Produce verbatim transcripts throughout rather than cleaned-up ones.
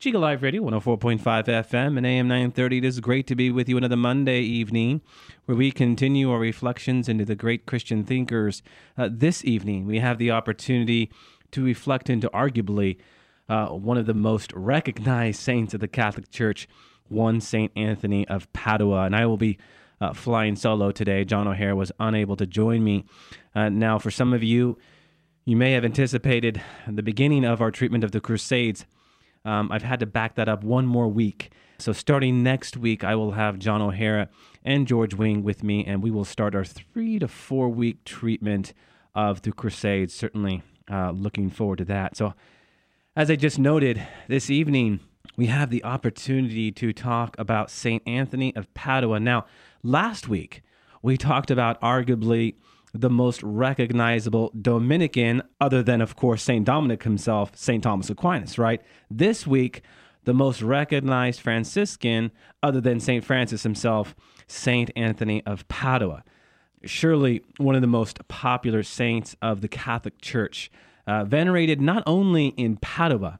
Giga Live Radio, one oh four point five F M and A M nine thirty. It is great to be with you another Monday evening where we continue our reflections into the great Christian thinkers. Uh, this evening, we have the opportunity to reflect into arguably uh, one of the most recognized saints of the Catholic Church, one Saint Anthony of Padua. And I will be uh, flying solo today. John O'Hare was unable to join me. Uh, now, for some of you, you may have anticipated the beginning of our treatment of the Crusades. Um, I've had to back that up one more week. So starting next week, I will have John O'Hare and George Wing with me, and we will start our three to four week treatment of the Crusades. Certainly uh, looking forward to that. So as I just noted, this evening, we have the opportunity to talk about Saint Anthony of Padua. Now, last week, we talked about arguably the most recognizable Dominican, other than, of course, Saint Dominic himself, Saint Thomas Aquinas, right? This week, the most recognized Franciscan, other than Saint Francis himself, Saint Anthony of Padua. Surely one of the most popular saints of the Catholic Church, uh, venerated not only in Padua,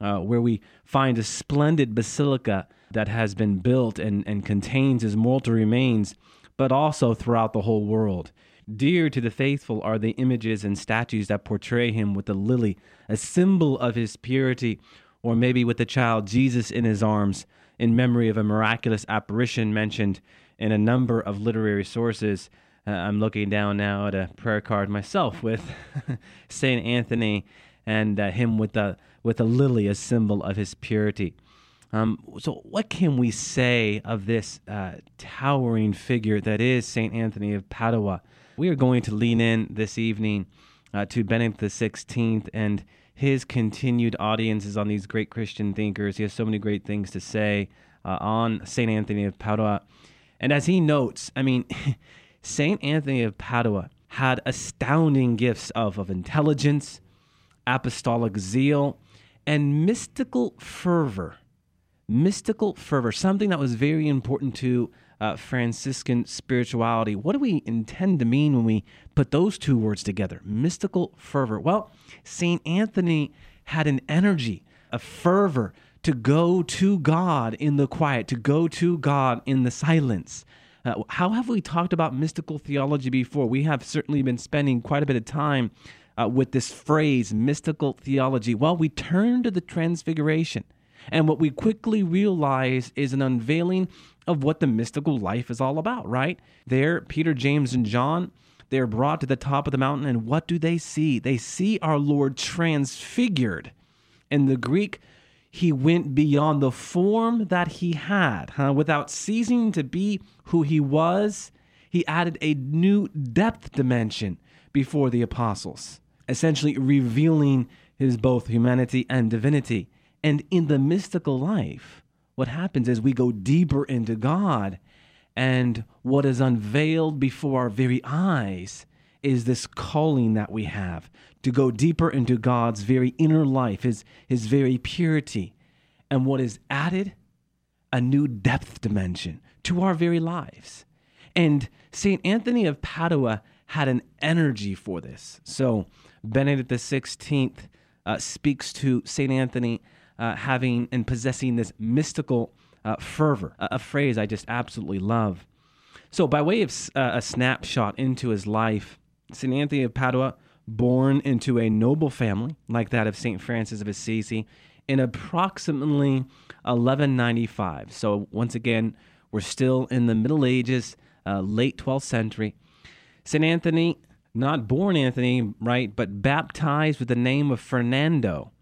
uh, where we find a splendid basilica that has been built and, and contains his mortal remains, but also throughout the whole world. Dear to the faithful are the images and statues that portray him with the lily, a symbol of his purity, or maybe with the child Jesus in his arms, in memory of a miraculous apparition mentioned in a number of literary sources. Uh, I'm looking down now at a prayer card myself with Saint Anthony and uh, him with the with a lily, a symbol of his purity. Um, so what can we say of this uh, towering figure that is Saint Anthony of Padua? We are going to lean in this evening uh, to Benedict the Sixteenth and his continued audiences on these great Christian thinkers. He has so many great things to say uh, on Saint Anthony of Padua. And as he notes, I mean, Saint Anthony of Padua had astounding gifts of, of intelligence, apostolic zeal, and mystical fervor. Mystical fervor, something that was very important to uh, Franciscan spirituality. What do we intend to mean when we put those two words together? Mystical fervor. Well, Saint Anthony had an energy, a fervor to go to God in the quiet, to go to God in the silence. Uh, how have we talked about mystical theology before? We have certainly been spending quite a bit of time uh, with this phrase, mystical theology. Well, we turn to the Transfiguration. And what we quickly realize is an unveiling of what the mystical life is all about, right? There, Peter, James, and John, they're brought to the top of the mountain, and what do they see? They see our Lord transfigured. In the Greek, he went beyond the form that he had. Huh? Without ceasing to be who he was, he added a new depth dimension before the apostles, essentially revealing his both humanity and divinity. And in the mystical life, what happens is we go deeper into God, and what is unveiled before our very eyes is this calling that we have to go deeper into God's very inner life, his, his very purity. And what is added? A new depth dimension to our very lives. And Saint Anthony of Padua had an energy for this. So Benedict the Sixteenth uh, speaks to Saint Anthony Uh, having and possessing this mystical uh, fervor, a, a phrase I just absolutely love. So by way of uh, a snapshot into his life, Saint Anthony of Padua, born into a noble family like that of Saint Francis of Assisi in approximately eleven ninety-five. So once again, we're still in the Middle Ages, uh, late twelfth century. Saint Anthony, not born Anthony, right, but baptized with the name of Fernando.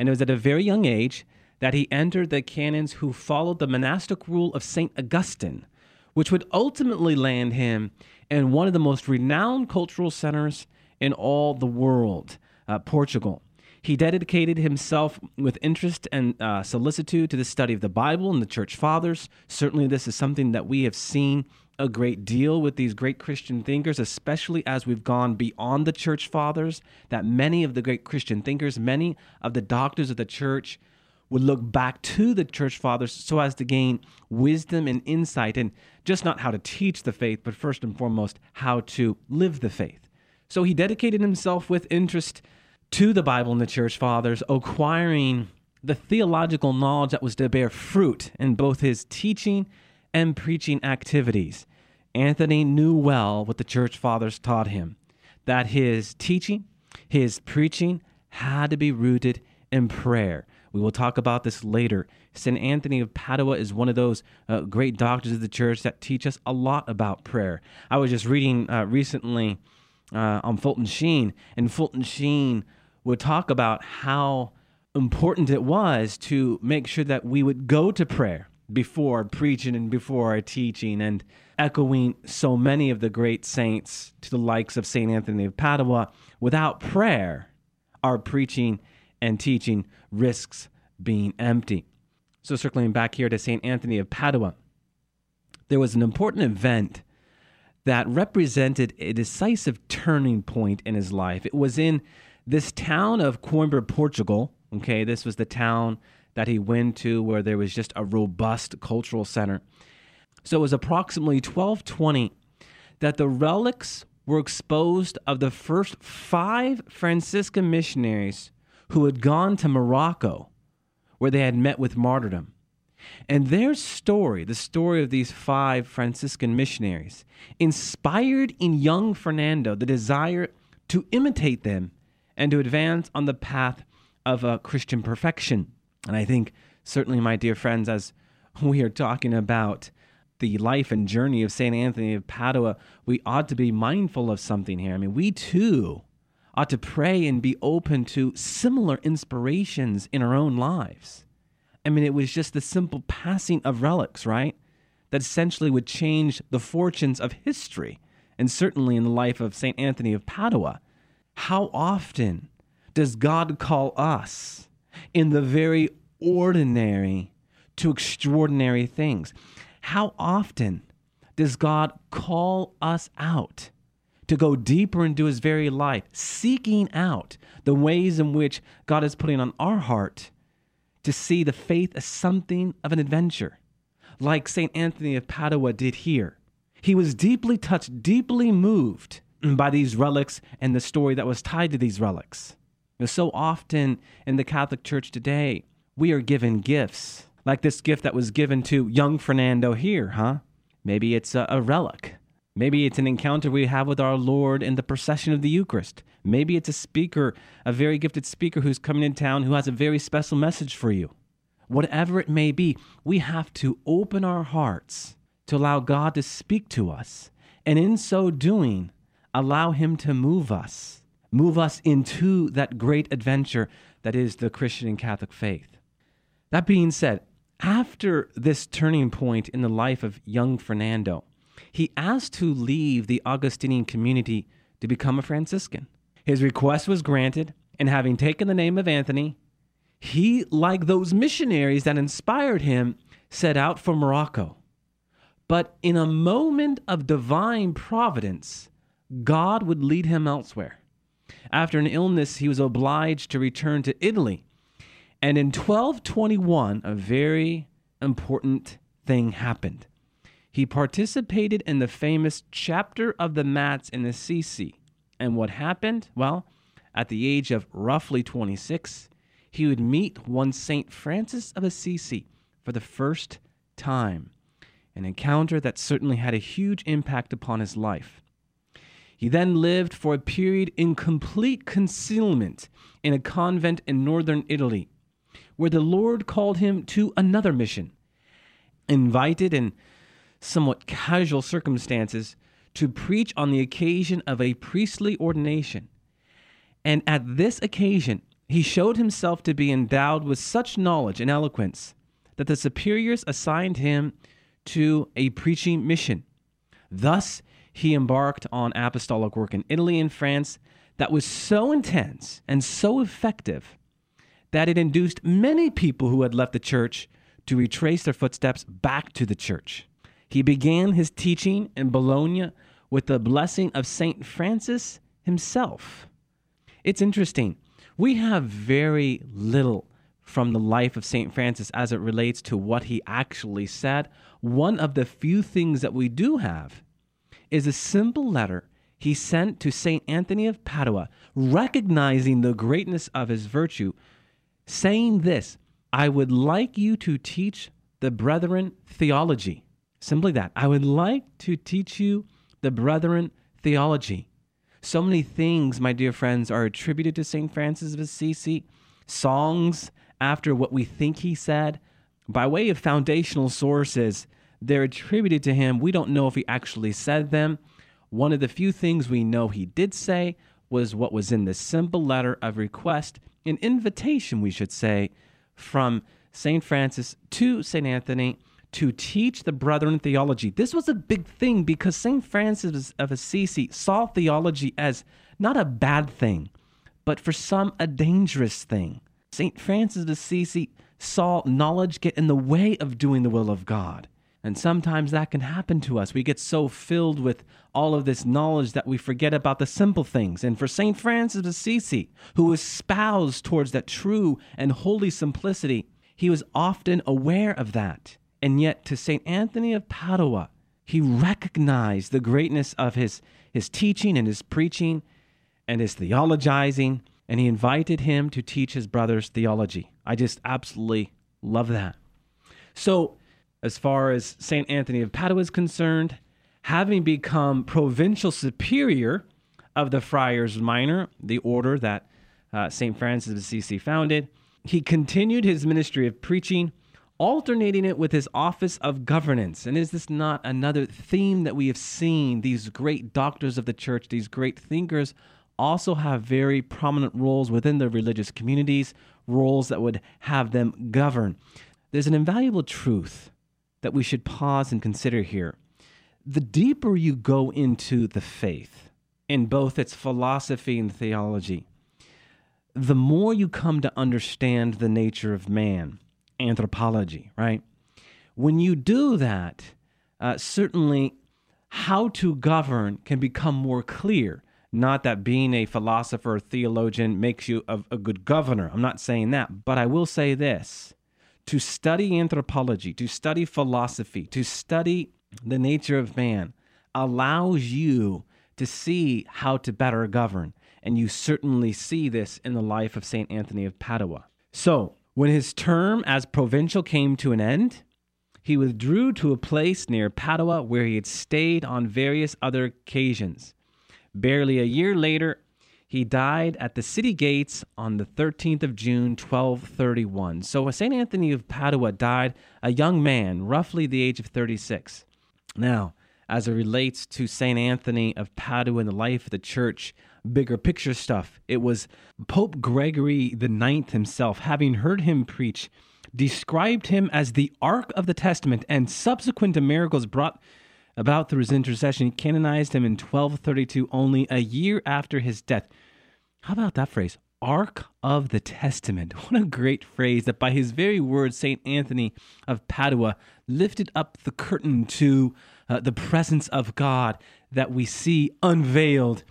And it was at a very young age that he entered the canons who followed the monastic rule of Saint Augustine, which would ultimately land him in one of the most renowned cultural centers in all the world, uh, Portugal. He dedicated himself with interest and uh, solicitude to the study of the Bible and the Church Fathers. Certainly this is something that we have seen a great deal with these great Christian thinkers, especially as we've gone beyond the Church Fathers, that many of the great Christian thinkers, many of the doctors of the Church would look back to the Church Fathers so as to gain wisdom and insight, and just not how to teach the faith, but first and foremost, how to live the faith. So he dedicated himself with interest to the Bible and the Church Fathers, acquiring the theological knowledge that was to bear fruit in both his teaching and preaching activities. Anthony knew well what the Church Fathers taught him, that his teaching, his preaching had to be rooted in prayer. We will talk about this later. Saint Anthony of Padua is one of those uh, great doctors of the Church that teach us a lot about prayer. I was just reading uh, recently uh, on Fulton Sheen, and Fulton Sheen would talk about how important it was to make sure that we would go to prayer before preaching and before our teaching, and echoing so many of the great saints to the likes of Saint Anthony of Padua. Without prayer, our preaching and teaching risks being empty. So circling back here to Saint Anthony of Padua, there was an important event that represented a decisive turning point in his life. It was in this town of Coimbra, Portugal. Okay, this was the town that he went to where there was just a robust cultural center. So it was approximately twelve twenty that the relics were exposed of the first five Franciscan missionaries who had gone to Morocco, where they had met with martyrdom. And their story, the story of these five Franciscan missionaries, inspired in young Fernando the desire to imitate them and to advance on the path of a Christian perfection. And I think, certainly, my dear friends, as we are talking about the life and journey of Saint Anthony of Padua, we ought to be mindful of something here. I mean, we too ought to pray and be open to similar inspirations in our own lives. I mean, it was just the simple passing of relics, right, that essentially would change the fortunes of history, and certainly in the life of Saint Anthony of Padua. How often does God call us in the very ordinary to extraordinary things? How often does God call us out to go deeper into his very life, seeking out the ways in which God is putting on our heart to see the faith as something of an adventure, like Saint Anthony of Padua did here. He was deeply touched, deeply moved by these relics and the story that was tied to these relics. Now, so often in the Catholic Church today, we are given gifts, like this gift that was given to young Fernando here, huh? Maybe it's a, a relic. Maybe it's an encounter we have with our Lord in the procession of the Eucharist. Maybe it's a speaker, a very gifted speaker who's coming in town who has a very special message for you. Whatever it may be, we have to open our hearts to allow God to speak to us, and in so doing, allow Him to move us, move us into that great adventure that is the Christian and Catholic faith. That being said, after this turning point in the life of young Fernando, he asked to leave the Augustinian community to become a Franciscan. His request was granted, and having taken the name of Anthony, he, like those missionaries that inspired him, set out for Morocco. But in a moment of divine providence, God would lead him elsewhere. After an illness, he was obliged to return to Italy. And in twelve twenty-one, a very important thing happened. He participated in the famous chapter of the Mass in Assisi. And what happened? Well, at the age of roughly twenty-six, he would meet one Saint Francis of Assisi for the first time, an encounter that certainly had a huge impact upon his life. He then lived for a period in complete concealment in a convent in northern Italy, where the Lord called him to another mission, invited and somewhat casual circumstances, to preach on the occasion of a priestly ordination. And at this occasion, he showed himself to be endowed with such knowledge and eloquence that the superiors assigned him to a preaching mission. Thus, he embarked on apostolic work in Italy and France that was so intense and so effective that it induced many people who had left the church to retrace their footsteps back to the church. He began his teaching in Bologna with the blessing of Saint Francis himself. It's interesting. We have very little from the life of Saint Francis as it relates to what he actually said. One of the few things that we do have is a simple letter he sent to Saint Anthony of Padua, recognizing the greatness of his virtue, saying this, "I would like you to teach the brethren theology." Simply that. I would like to teach you the brethren theology. So many things, my dear friends, are attributed to Saint Francis of Assisi, songs after what we think he said. By way of foundational sources, they're attributed to him. We don't know if he actually said them. One of the few things we know he did say was what was in this simple letter of request, an invitation, we should say, from Saint Francis to Saint Anthony to teach the brethren theology. This was a big thing because Saint Francis of Assisi saw theology as not a bad thing, but for some a dangerous thing. Saint Francis of Assisi saw knowledge get in the way of doing the will of God. And sometimes that can happen to us. We get so filled with all of this knowledge that we forget about the simple things. And for Saint Francis of Assisi, who espoused towards that true and holy simplicity, he was often aware of that. And yet to Saint Anthony of Padua, he recognized the greatness of his, his teaching and his preaching and his theologizing, and he invited him to teach his brother's theology. I just absolutely love that. So as far as Saint Anthony of Padua is concerned, having become provincial superior of the Friars Minor, the order that uh, Saint Francis of Assisi founded, he continued his ministry of preaching, alternating it with his office of governance. And is this not another theme that we have seen? These great doctors of the church, these great thinkers, also have very prominent roles within their religious communities, roles that would have them govern. There's an invaluable truth that we should pause and consider here. The deeper you go into the faith, in both its philosophy and theology, the more you come to understand the nature of man. Anthropology, right? When you do that, uh, certainly how to govern can become more clear. Not that being a philosopher or theologian makes you a, a good governor. I'm not saying that, but I will say this. To study anthropology, to study philosophy, to study the nature of man allows you to see how to better govern. And you certainly see this in the life of Saint Anthony of Padua. So, when his term as provincial came to an end, he withdrew to a place near Padua where he had stayed on various other occasions. Barely a year later, he died at the city gates on the thirteenth of June, twelve thirty-one. So Saint Anthony of Padua died a young man, roughly the age of thirty-six. Now, as it relates to Saint Anthony of Padua and the life of the church, bigger picture stuff. It was Pope Gregory the ninth himself, having heard him preach, described him as the Ark of the Testament, and subsequent to miracles brought about through his intercession, he canonized him in twelve thirty-two, only a year after his death. How about that phrase? Ark of the Testament. What a great phrase that by his very words, Saint Anthony of Padua lifted up the curtain to uh, the presence of God that we see unveiled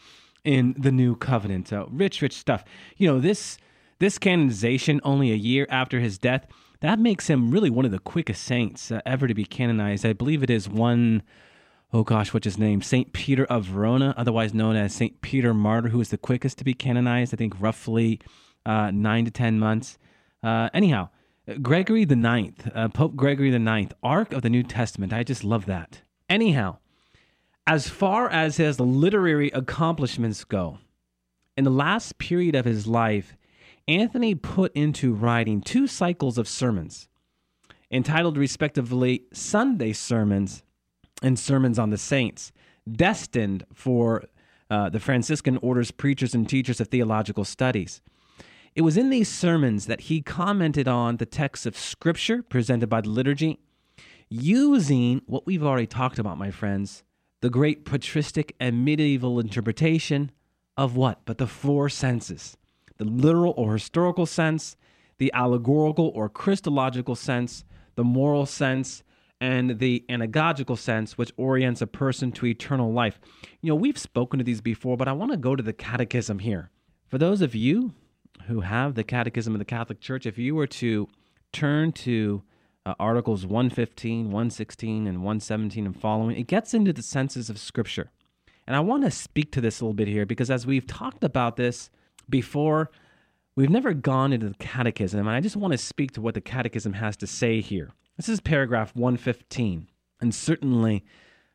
in the new covenant. So rich, rich stuff. You know, this this canonization only a year after his death, that makes him really one of the quickest saints uh, ever to be canonized. I believe it is one, oh gosh, what's his name? Saint Peter of Verona, otherwise known as Saint Peter Martyr, who is the quickest to be canonized, I think roughly uh, nine to ten months. Uh, anyhow, Gregory the ninth, uh, Pope Gregory the ninth, Ark of the New Testament. I just love that. Anyhow, as far as his literary accomplishments go, in the last period of his life, Anthony put into writing two cycles of sermons, entitled respectively Sunday Sermons and Sermons on the Saints, destined for uh, the Franciscan Order's preachers and teachers of theological studies. It was in these sermons that he commented on the texts of Scripture presented by the liturgy, using what we've already talked about, my friends, the great patristic and medieval interpretation of what? But the four senses: the literal or historical sense, the allegorical or Christological sense, the moral sense, and the anagogical sense, which orients a person to eternal life. You know, we've spoken to these before, but I want to go to the catechism here. For those of you who have the catechism of the Catholic Church, if you were to turn to uh, Articles one fifteen, one sixteen, and one seventeen and following, it gets into the senses of Scripture. And I want to speak to this a little bit here, because as we've talked about this before, we've never gone into the catechism, and I just want to speak to what the catechism has to say here. This is paragraph one fifteen, and certainly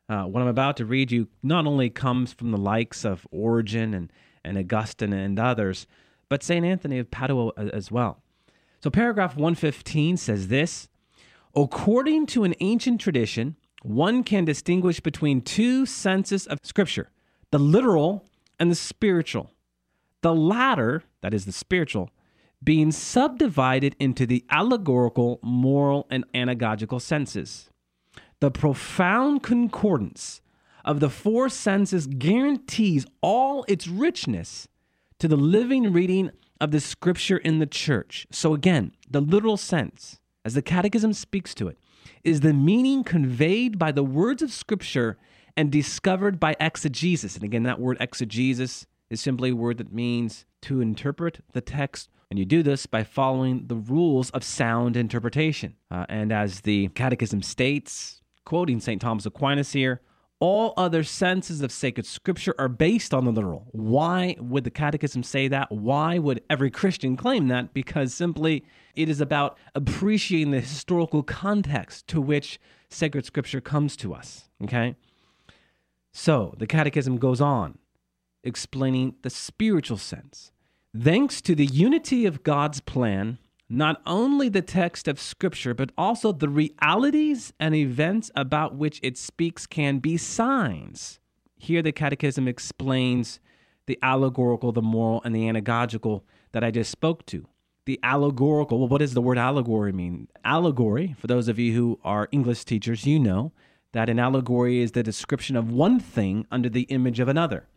uh, what I'm about to read you not only comes from the likes of Origen and, and Augustine and others, but Saint Anthony of Padua as well. So paragraph one fifteen says this: according to an ancient tradition, one can distinguish between two senses of Scripture, the literal and the spiritual. The latter, that is the spiritual, being subdivided into the allegorical, moral, and anagogical senses. The profound concordance of the four senses guarantees all its richness to the living reading of the Scripture in the Church. So again, the literal sense, as the Catechism speaks to it, is the meaning conveyed by the words of Scripture and discovered by exegesis. And again, that word exegesis is simply a word that means to interpret the text, and you do this by following the rules of sound interpretation. Uh, and as the Catechism states, quoting Saint Thomas Aquinas here, all other senses of sacred Scripture are based on the literal. Why would the Catechism say that? Why would every Christian claim that? Because simply it is about appreciating the historical context to which sacred Scripture comes to us, okay? So the Catechism goes on, explaining the spiritual sense. Thanks to the unity of God's plan, not only the text of Scripture, but also the realities and events about which it speaks can be signs. Here the Catechism explains the allegorical, the moral, and the anagogical that I just spoke to. The allegorical, well, what does the word allegory mean? Allegory, for those of you who are English teachers, you know that an allegory is the description of one thing under the image of another.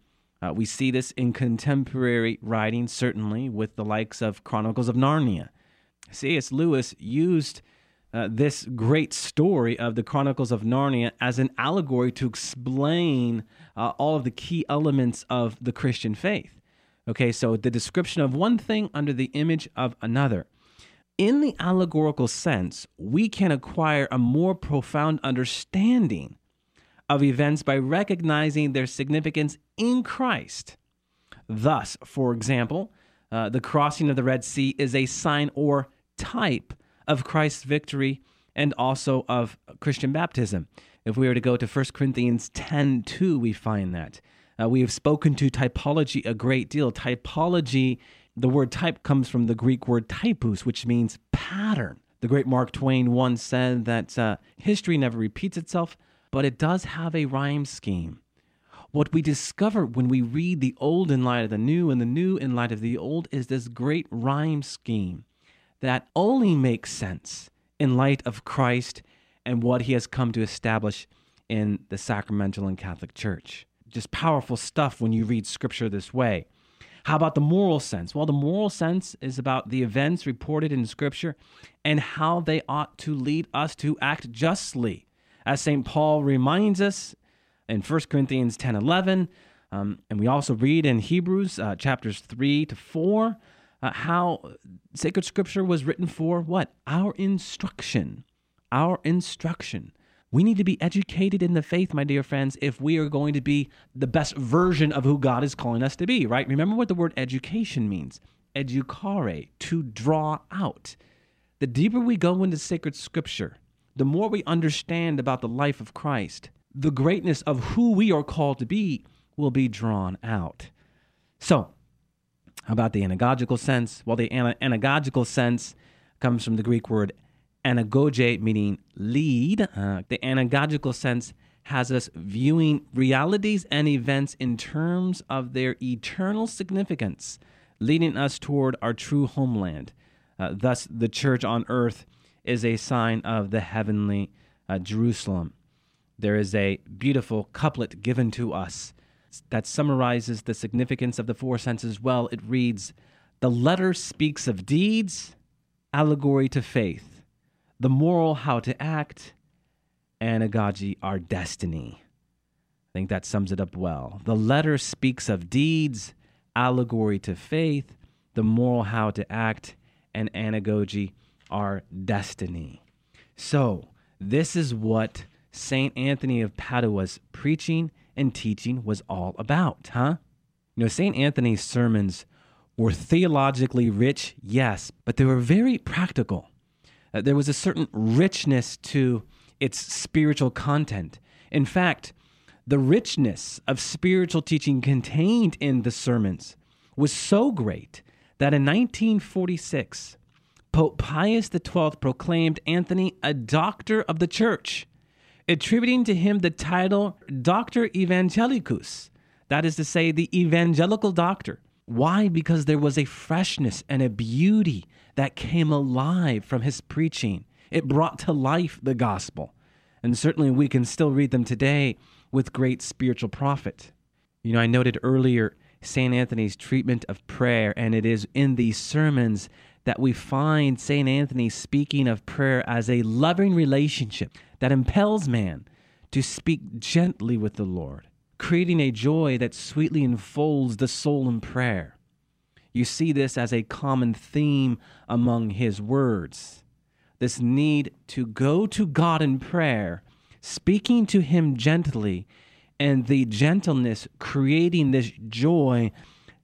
Uh, we see this in contemporary writing, certainly, with the likes of Chronicles of Narnia. C S Lewis used uh, this great story of the Chronicles of Narnia as an allegory to explain uh, all of the key elements of the Christian faith. Okay, so the description of one thing under the image of another. In the allegorical sense, we can acquire a more profound understanding of events by recognizing their significance in Christ. Thus, for example, uh, the crossing of the Red Sea is a sign or type of Christ's victory and also of Christian baptism. If we were to go to First Corinthians ten two, we find that. Uh, we have spoken to typology a great deal. Typology, the word type comes from the Greek word typos, which means pattern. The great Mark Twain once said that uh, history never repeats itself, but it does have a rhyme scheme. What we discover when we read the old in light of the new and the new in light of the old is this great rhyme scheme that only makes sense in light of Christ and what he has come to establish in the sacramental and Catholic Church. Just powerful stuff when you read Scripture this way. How about the moral sense? Well, the moral sense is about the events reported in Scripture and how they ought to lead us to act justly. As Saint Paul reminds us in First Corinthians ten eleven, um, and we also read in Hebrews uh, chapters three to four, uh, how sacred Scripture was written for what? Our instruction. Our instruction. We need to be educated in the faith, my dear friends, if we are going to be the best version of who God is calling us to be, right? Remember what the word education means. Educare, to draw out. The deeper we go into sacred Scripture, the more we understand about the life of Christ, the greatness of who we are called to be will be drawn out. So, how about the anagogical sense? Well, the ana- anagogical sense comes from the Greek word anagoge, meaning lead. Uh, the anagogical sense has us viewing realities and events in terms of their eternal significance, leading us toward our true homeland. Uh, thus, the church on earth is a sign of the heavenly uh, Jerusalem. There is a beautiful couplet given to us, that summarizes the significance of the four senses well. It reads, "The letter speaks of deeds, allegory to faith, the moral how to act, anagogy our destiny." I think that sums it up well. The letter speaks of deeds, allegory to faith, the moral how to act, and anagogy our destiny. So this is what Saint Anthony of Padua's preaching and teaching was all about, huh? You know, Saint Anthony's sermons were theologically rich, yes, but they were very practical. Uh, there was a certain richness to its spiritual content. In fact, the richness of spiritual teaching contained in the sermons was so great that in nineteen forty-six, Pope Pius the twelfth proclaimed Anthony a doctor of the church, attributing to him the title Doctor Evangelicus, that is to say, the evangelical doctor. Why? Because there was a freshness and a beauty that came alive from his preaching. It brought to life the gospel. And certainly we can still read them today with great spiritual profit. You know, I noted earlier Saint Anthony's treatment of prayer, and it is in these sermons that we find Saint Anthony speaking of prayer as a loving relationship that impels man to speak gently with the Lord, creating a joy that sweetly enfolds the soul in prayer. You see this as a common theme among his words, this need to go to God in prayer, speaking to him gently, and the gentleness creating this joy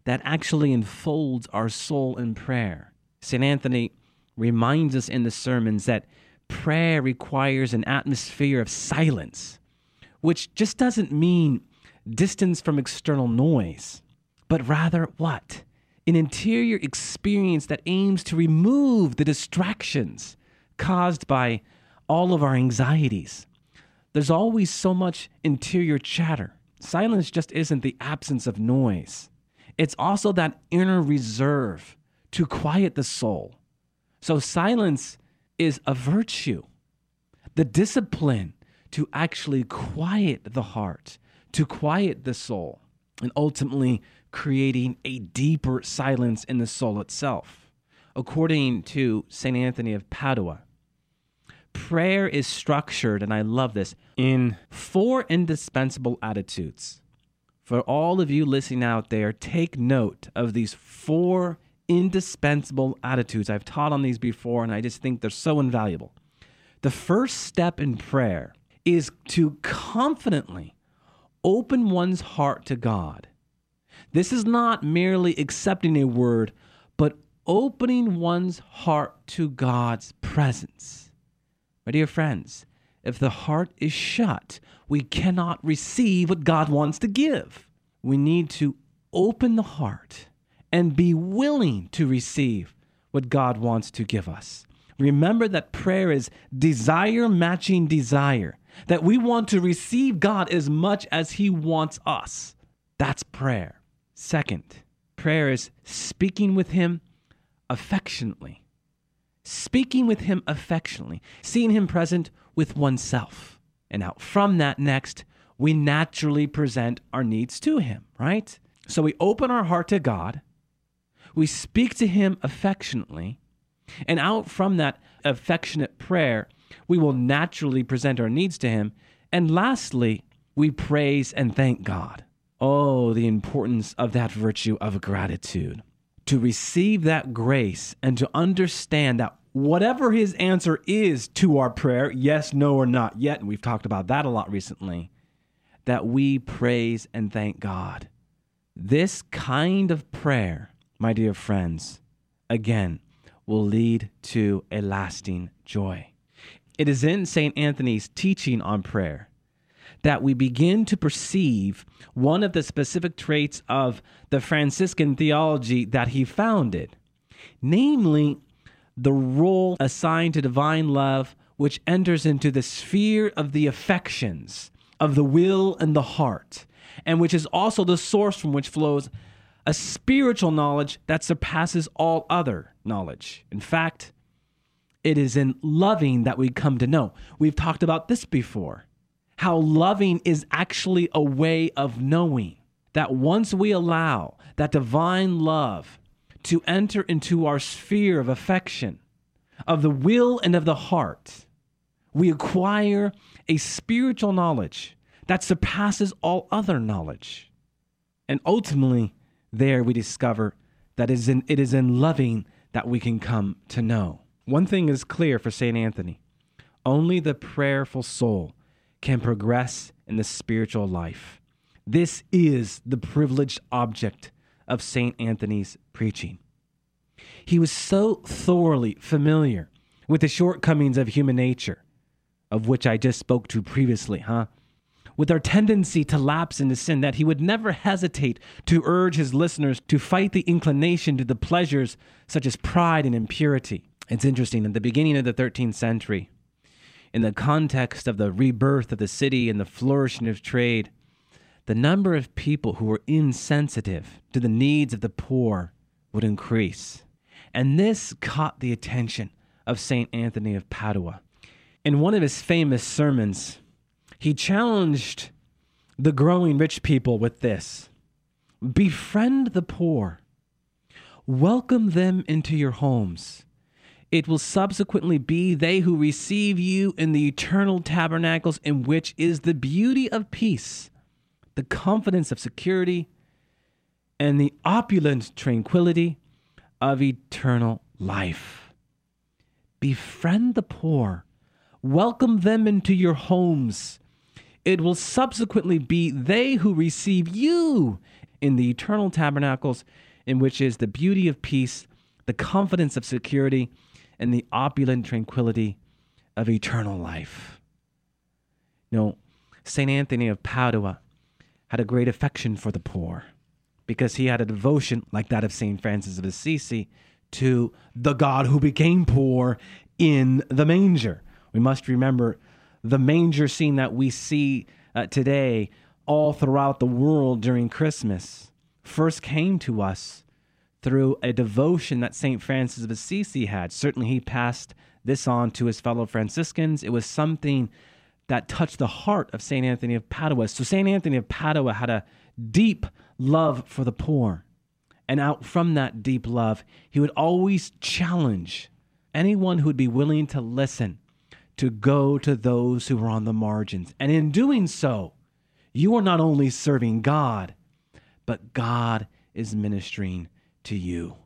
that actually enfolds our soul in prayer. Saint Anthony reminds us in the sermons that prayer requires an atmosphere of silence, which just doesn't mean distance from external noise, but rather what? An interior experience that aims to remove the distractions caused by all of our anxieties. There's always so much interior chatter. Silence just isn't the absence of noise. It's also that inner reserve to quiet the soul. So silence is a virtue, the discipline to actually quiet the heart, to quiet the soul, and ultimately creating a deeper silence in the soul itself. According to Saint Anthony of Padua, prayer is structured, and I love this, in four indispensable attitudes. For all of you listening out there, take note of these four indispensable attitudes. I've taught on these before, and I just think they're so invaluable. The first step in prayer is to confidently open one's heart to God. This is not merely accepting a word, but opening one's heart to God's presence. My dear friends, if the heart is shut, we cannot receive what God wants to give. We need to open the heart and be willing to receive what God wants to give us. Remember that prayer is desire matching desire, that we want to receive God as much as He wants us. That's prayer. Second, prayer is speaking with Him affectionately. Speaking with Him affectionately, seeing Him present with oneself. And out from that next, we naturally present our needs to Him, right? So we open our heart to God, we speak to Him affectionately, and out from that affectionate prayer, we will naturally present our needs to Him. And lastly, we praise and thank God. Oh, the importance of that virtue of gratitude. To receive that grace and to understand that whatever His answer is to our prayer, yes, no, or not yet, and we've talked about that a lot recently, that we praise and thank God. This kind of prayer, my dear friends, again, will lead to a lasting joy. It is in Saint Anthony's teaching on prayer that we begin to perceive one of the specific traits of the Franciscan theology that he founded, namely the role assigned to divine love, which enters into the sphere of the affections, of the will and the heart, and which is also the source from which flows a spiritual knowledge that surpasses all other knowledge. In fact, it is in loving that we come to know. We've talked about this before. How loving is actually a way of knowing. that once we allow that divine love to enter into our sphere of affection, of the will and of the heart, we acquire a spiritual knowledge that surpasses all other knowledge. And ultimately, there we discover that it is in, it is in loving that we can come to know. One thing is clear for Saint Anthony. Only the prayerful soul can progress in the spiritual life. This is the privileged object of Saint Anthony's preaching. He was so thoroughly familiar with the shortcomings of human nature, of which I just spoke to previously, huh? with our tendency to lapse into sin, that he would never hesitate to urge his listeners to fight the inclination to the pleasures such as pride and impurity. It's interesting, at the beginning of the thirteenth century, in the context of the rebirth of the city and the flourishing of trade, the number of people who were insensitive to the needs of the poor would increase. And this caught the attention of Saint Anthony of Padua. In one of his famous sermons, he challenged the growing rich people with this: befriend the poor, welcome them into your homes. It will subsequently be they who receive you in the eternal tabernacles, in which is the beauty of peace, the confidence of security, and the opulent tranquility of eternal life. Befriend the poor, welcome them into your homes. It will subsequently be they who receive you in the eternal tabernacles, in which is the beauty of peace, the confidence of security, and the opulent tranquility of eternal life. You know, Saint Anthony of Padua had a great affection for the poor because he had a devotion like that of Saint Francis of Assisi to the God who became poor in the manger. We must remember the manger scene that we see uh, today all throughout the world during Christmas first came to us through a devotion that Saint Francis of Assisi had. Certainly he passed this on to his fellow Franciscans. It was something that touched the heart of Saint Anthony of Padua. So Saint Anthony of Padua had a deep love for the poor. And out from that deep love, he would always challenge anyone who would be willing to listen to go to those who are on the margins. And in doing so, you are not only serving God, but God is ministering to you.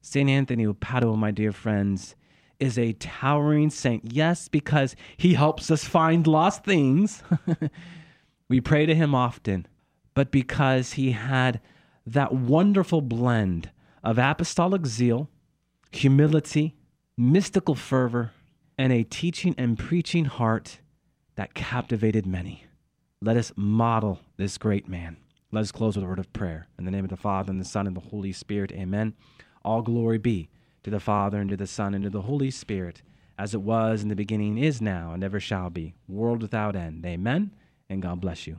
Saint Anthony of Padua, my dear friends, is a towering saint. Yes, because he helps us find lost things. We pray to him often, but because he had that wonderful blend of apostolic zeal, humility, mystical fervor, and a teaching and preaching heart that captivated many. Let us model this great man. Let us close with a word of prayer. In the name of the Father, and the Son, and the Holy Spirit, amen. All glory be to the Father, and to the Son, and to the Holy Spirit, as it was in the beginning, is now, and ever shall be, world without end. Amen, and God bless you.